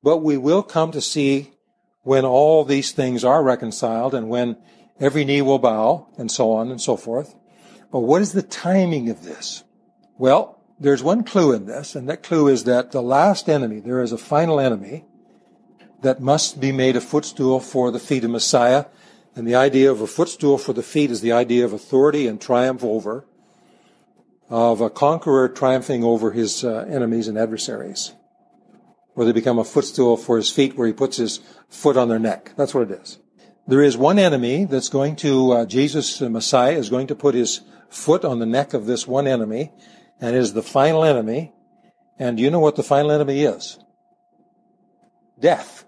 but we will come to see when all these things are reconciled and when every knee will bow and so on and so forth. But what is the timing of this? Well, there's one clue in this, and that clue is that the last enemy, there is a final enemy that must be made a footstool for the feet of Messiah. And the idea of a footstool for the feet is the idea of authority and triumph over, of a conqueror triumphing over his enemies and adversaries, where they become a footstool for his feet, where he puts his foot on their neck. That's what it is. There is one enemy that's going to, Jesus, the Messiah, is going to put his foot on the neck of this one enemy, and is the final enemy. And do you know what the final enemy is? Death.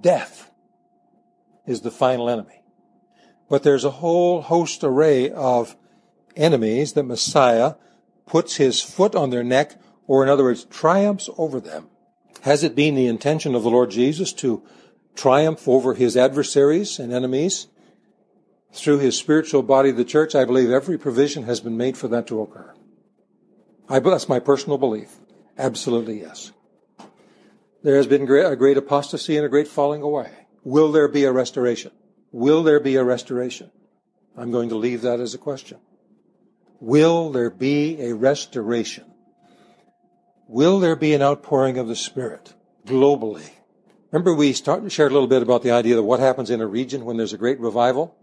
Death is the final enemy. But there's a whole host array of enemies that Messiah puts his foot on their neck, or in other words, triumphs over them. Has it been the intention of the Lord Jesus to triumph over his adversaries and enemies through his spiritual body, the church, I believe every provision has been made for that to occur. That's my personal belief. Absolutely yes. There has been a great apostasy and a great falling away. Will there be a restoration? Will there be a restoration? I'm going to leave that as a question. Will there be a restoration? Will there be an outpouring of the Spirit globally? Remember we shared a little bit about the idea of what happens in a region when there's a great revival?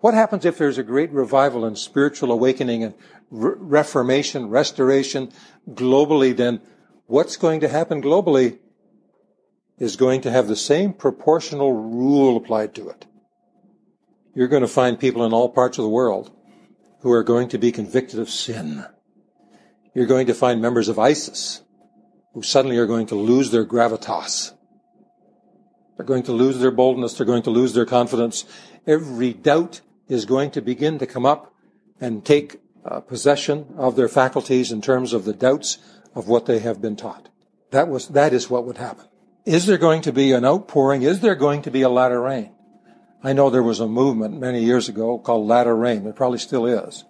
What happens if there's a great revival and spiritual awakening and reformation, restoration globally? Then what's going to happen globally is going to have the same proportional rule applied to it. You're going to find people in all parts of the world who are going to be convicted of sin. You're going to find members of ISIS who suddenly are going to lose their gravitas. They're going to lose their boldness. They're going to lose their confidence. Every doubt is going to begin to come up and take possession of their faculties in terms of the doubts of what they have been taught. That is what would happen. Is there going to be an outpouring? Is there going to be a latter rain? I know there was a movement many years ago called latter rain. There probably still is.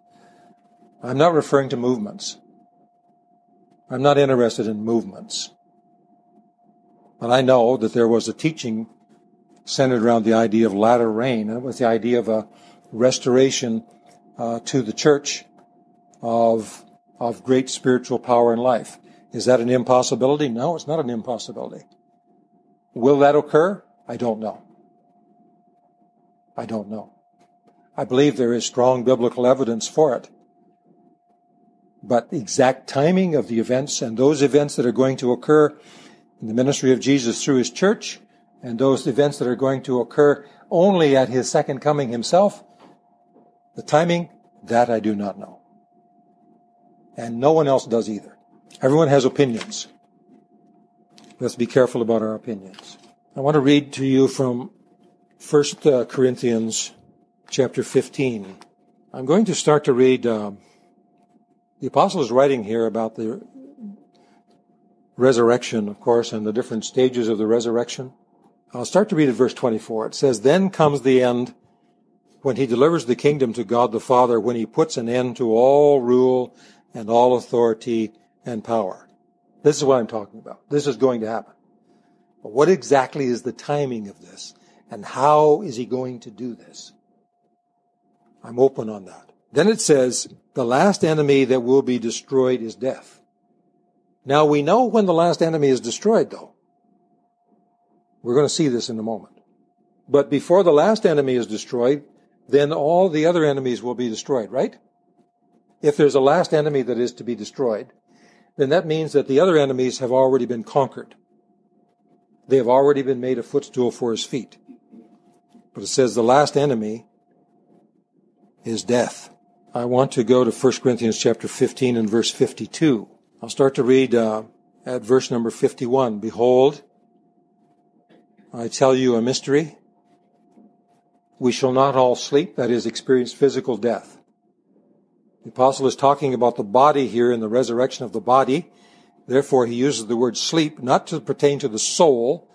I'm not referring to movements. I'm not interested in movements. But I know that there was a teaching centered around the idea of latter rain. And it was the idea of a restoration to the church of great spiritual power and life. Is that an impossibility? No, it's not an impossibility. Will that occur? I don't know. I don't know. I believe there is strong biblical evidence for it. But the exact timing of the events and those events that are going to occur in the ministry of Jesus through his church and those events that are going to occur only at his second coming himself, the timing, that I do not know. And no one else does either. Everyone has opinions. Let's be careful about our opinions. I want to read to you from First Corinthians chapter 15. I'm going to start to read, the apostle is writing here about the resurrection, of course, and the different stages of the resurrection. I'll start to read at verse 24. It says, "Then comes the end when he delivers the kingdom to God the Father, when he puts an end to all rule and all authority and power." This is what I'm talking about. This is going to happen. But what exactly is the timing of this? And how is he going to do this? I'm open on that. Then it says, "The last enemy that will be destroyed is death." Now we know when the last enemy is destroyed, though. We're going to see this in a moment. But before the last enemy is destroyed, then all the other enemies will be destroyed, right? If there's a last enemy that is to be destroyed, then that means that the other enemies have already been conquered. They have already been made a footstool for his feet. But it says the last enemy is death. I want to go to 1 Corinthians chapter 15 and verse 52. I'll start to read at verse number 51. "Behold, I tell you a mystery. We shall not all sleep," that is, experience physical death. The apostle is talking about the body here and the resurrection of the body. Therefore, he uses the word sleep not to pertain to the soul,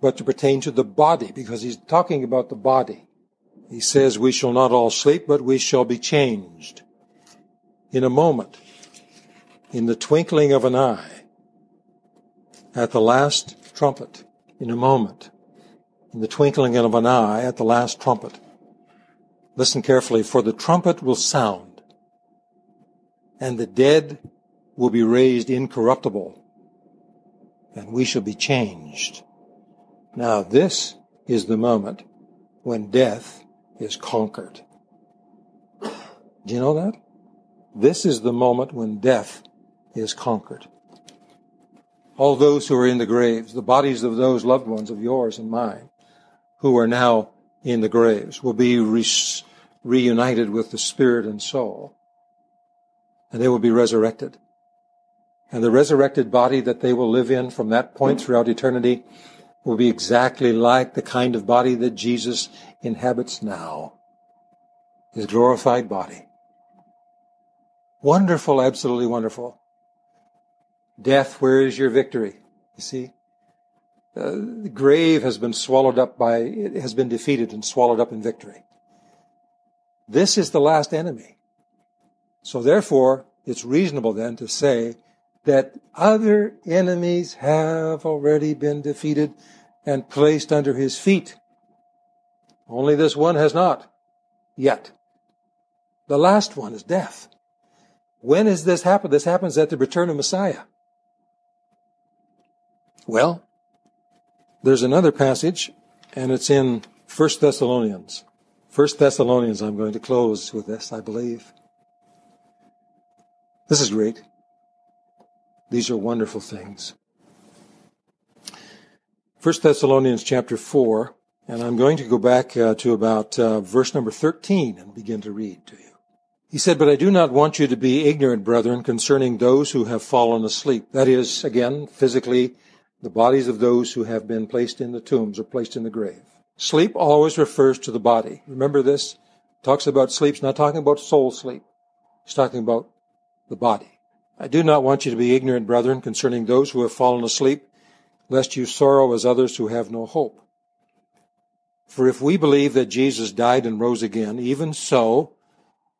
but to pertain to the body, because he's talking about the body. He says, "We shall not all sleep, but we shall be changed in a moment, in the twinkling of an eye, at the last trumpet." In a moment, in the twinkling of an eye, at the last trumpet. Listen carefully, "For the trumpet will sound, and the dead will be raised incorruptible, and we shall be changed." Now this is the moment when death is conquered. Do you know that? This is the moment when death is conquered. "All those who are in the graves," the bodies of those loved ones of yours and mine, who are now in the graves, "will be reunited with the spirit and soul, and they will be resurrected. And the resurrected body that they will live in from that point throughout eternity will be exactly like the kind of body that Jesus inhabits now, his glorified body." Wonderful, absolutely wonderful. Death, where is your victory? You see? The grave has been swallowed up by, it has been defeated and swallowed up in victory. This is the last enemy. So therefore, it's reasonable then to say that other enemies have already been defeated and placed under his feet. Only this one has not yet. The last one is death. When does this happen? This happens at the return of Messiah. Well, there's another passage, and it's in 1 Thessalonians. 1 Thessalonians, I'm going to close with this, I believe. This is great. These are wonderful things. 1 Thessalonians chapter 4, and I'm going to go back to about verse number 13 and begin to read to you. He said, "But I do not want you to be ignorant, brethren, concerning those who have fallen asleep." That is, again, physically, the bodies of those who have been placed in the tombs or placed in the grave. Sleep always refers to the body. Remember this. Talks about sleep. It's not talking about soul sleep. It's talking about the body. "I do not want you to be ignorant, brethren, concerning those who have fallen asleep, lest you sorrow as others who have no hope. For if we believe that Jesus died and rose again, even so,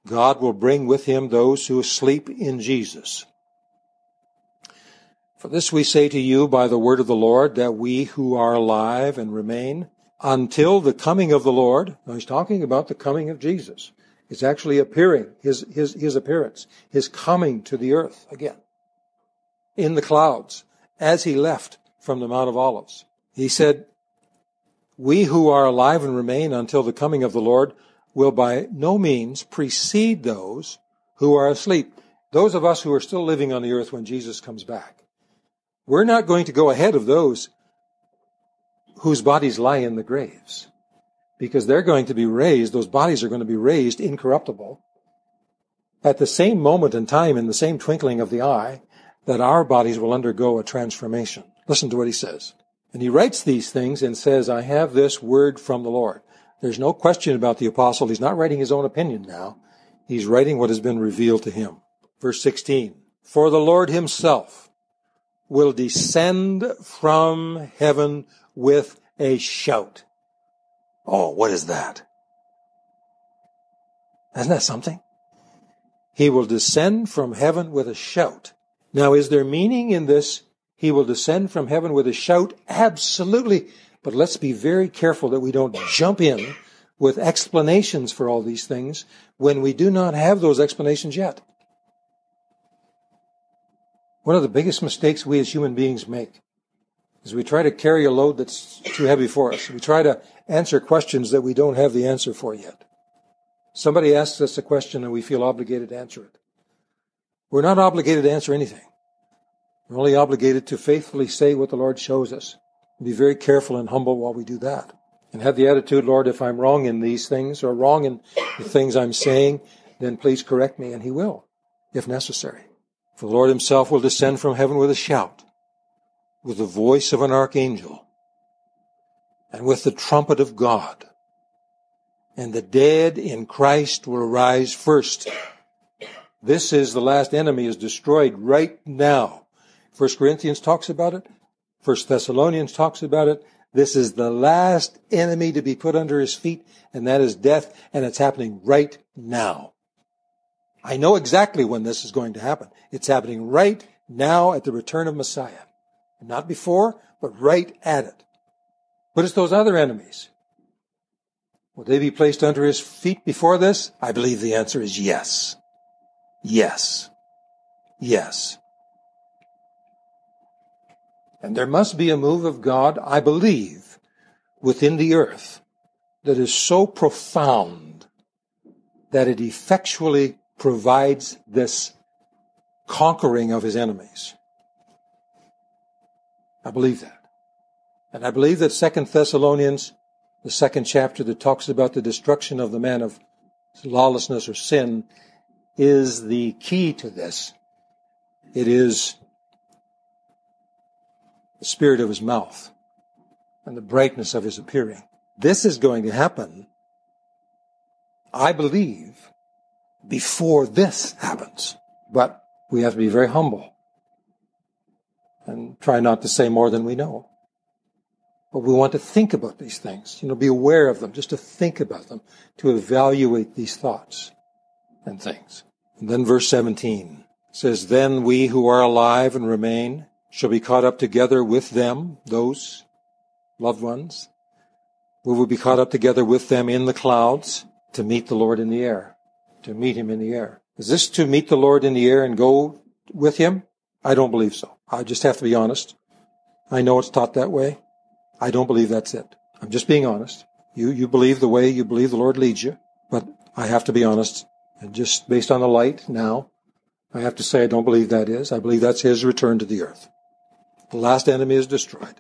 God will bring with him those who sleep in Jesus. For this we say to you by the word of the Lord, that we who are alive and remain until the coming of the Lord," now he's talking about the coming of Jesus. It's actually appearing, his appearance, his coming to the earth again, in the clouds, as he left from the Mount of Olives. He said, "We who are alive and remain until the coming of the Lord will by no means precede those who are asleep." Those of us who are still living on the earth when Jesus comes back. We're not going to go ahead of those whose bodies lie in the graves, because they're going to be raised, those bodies are going to be raised incorruptible at the same moment in time, in the same twinkling of the eye, that our bodies will undergo a transformation. Listen to what he says. And he writes these things and says, "I have this word from the Lord." There's no question about the apostle. He's not writing his own opinion now. He's writing what has been revealed to him. Verse 16, "For the Lord himself will descend from heaven with a shout." Oh, what is that? Isn't that something? He will descend from heaven with a shout. Now, is there meaning in this? He will descend from heaven with a shout? Absolutely. But let's be very careful that we don't jump in with explanations for all these things when we do not have those explanations yet. One of the biggest mistakes we as human beings make is we try to carry a load that's too heavy for us. We try to answer questions that we don't have the answer for yet. Somebody asks us a question and we feel obligated to answer it. We're not obligated to answer anything. We're only obligated to faithfully say what the Lord shows us. Be very careful and humble while we do that. And have the attitude, "Lord, if I'm wrong in these things or wrong in the things I'm saying, then please correct me." And he will, if necessary. "For the Lord himself will descend from heaven with a shout, with the voice of an archangel, and with the trumpet of God. And the dead in Christ will rise first." This is the last enemy is destroyed right now. 1 Corinthians talks about it. 1 Thessalonians talks about it. This is the last enemy to be put under his feet, and that is death, and it's happening right now. I know exactly when this is going to happen. It's happening right now at the return of Messiah. Not before, but right at it. But it's those other enemies. Will they be placed under his feet before this? I believe the answer is yes. Yes. Yes. And there must be a move of God, I believe, within the earth that is so profound that it effectually provides this conquering of his enemies. I believe that. And I believe that 2 Thessalonians, the second chapter that talks about the destruction of the man of lawlessness or sin, is the key to this. It is the spirit of his mouth and the brightness of his appearing. This is going to happen, I believe, before this happens. But we have to be very humble and try not to say more than we know. But we want to think about these things, be aware of them, just to think about them, to evaluate these thoughts and things. And then verse 17 says, "Then we who are alive and remain shall be caught up together with them," those loved ones. "We will be caught up together with them in the clouds to meet the Lord in the air," to meet him in the air. Is this to meet the Lord in the air and go with him? I don't believe so. I just have to be honest. I know it's taught that way. I don't believe that's it. I'm just being honest. You believe the way you believe the Lord leads you, but I have to be honest. And just based on the light now, I have to say I don't believe that is. I believe that's his return to the earth. The last enemy is destroyed.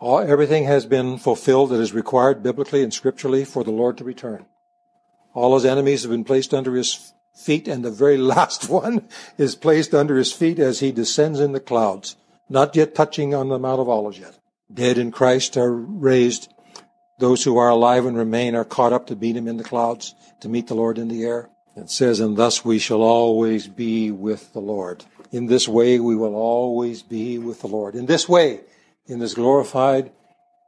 Everything has been fulfilled that is required biblically and scripturally for the Lord to return. All his enemies have been placed under his feet, and the very last one is placed under his feet as he descends in the clouds, not yet touching on the Mount of Olives yet. Dead in Christ are raised. Those who are alive and remain are caught up to meet him in the clouds, to meet the Lord in the air. It says, "And thus we shall always be with the Lord." In this way, we will always be with the Lord. In this way, in this glorified,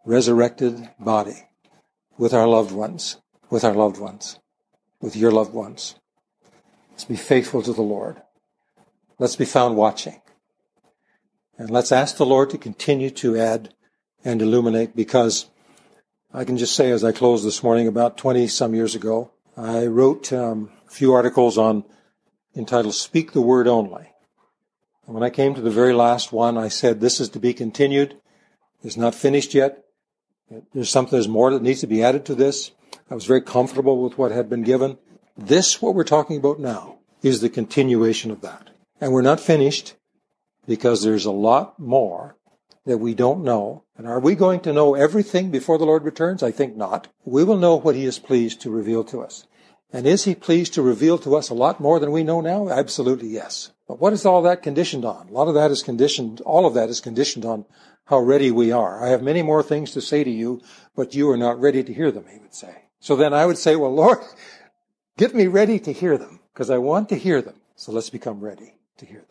resurrected body, with our loved ones, with our loved ones, with your loved ones. Let's be faithful to the Lord. Let's be found watching. And let's ask the Lord to continue to add and illuminate, because I can just say, as I close this morning, about 20-some years ago, I wrote a few articles entitled "Speak the Word Only." And when I came to the very last one, I said, this is to be continued. It's not finished yet. There's more that needs to be added to this. I was very comfortable with what had been given. This, what we're talking about now, is the continuation of that. And we're not finished, because there's a lot more that we don't know. And are we going to know everything before the Lord returns? I think not. We will know what he is pleased to reveal to us. And is he pleased to reveal to us a lot more than we know now? Absolutely yes. But what is all that conditioned on? All of that is conditioned on how ready we are. I have many more things to say to you, but you are not ready to hear them, he would say. So then I would say, well, Lord, get me ready to hear them, because I want to hear them. So let's become ready to hear them.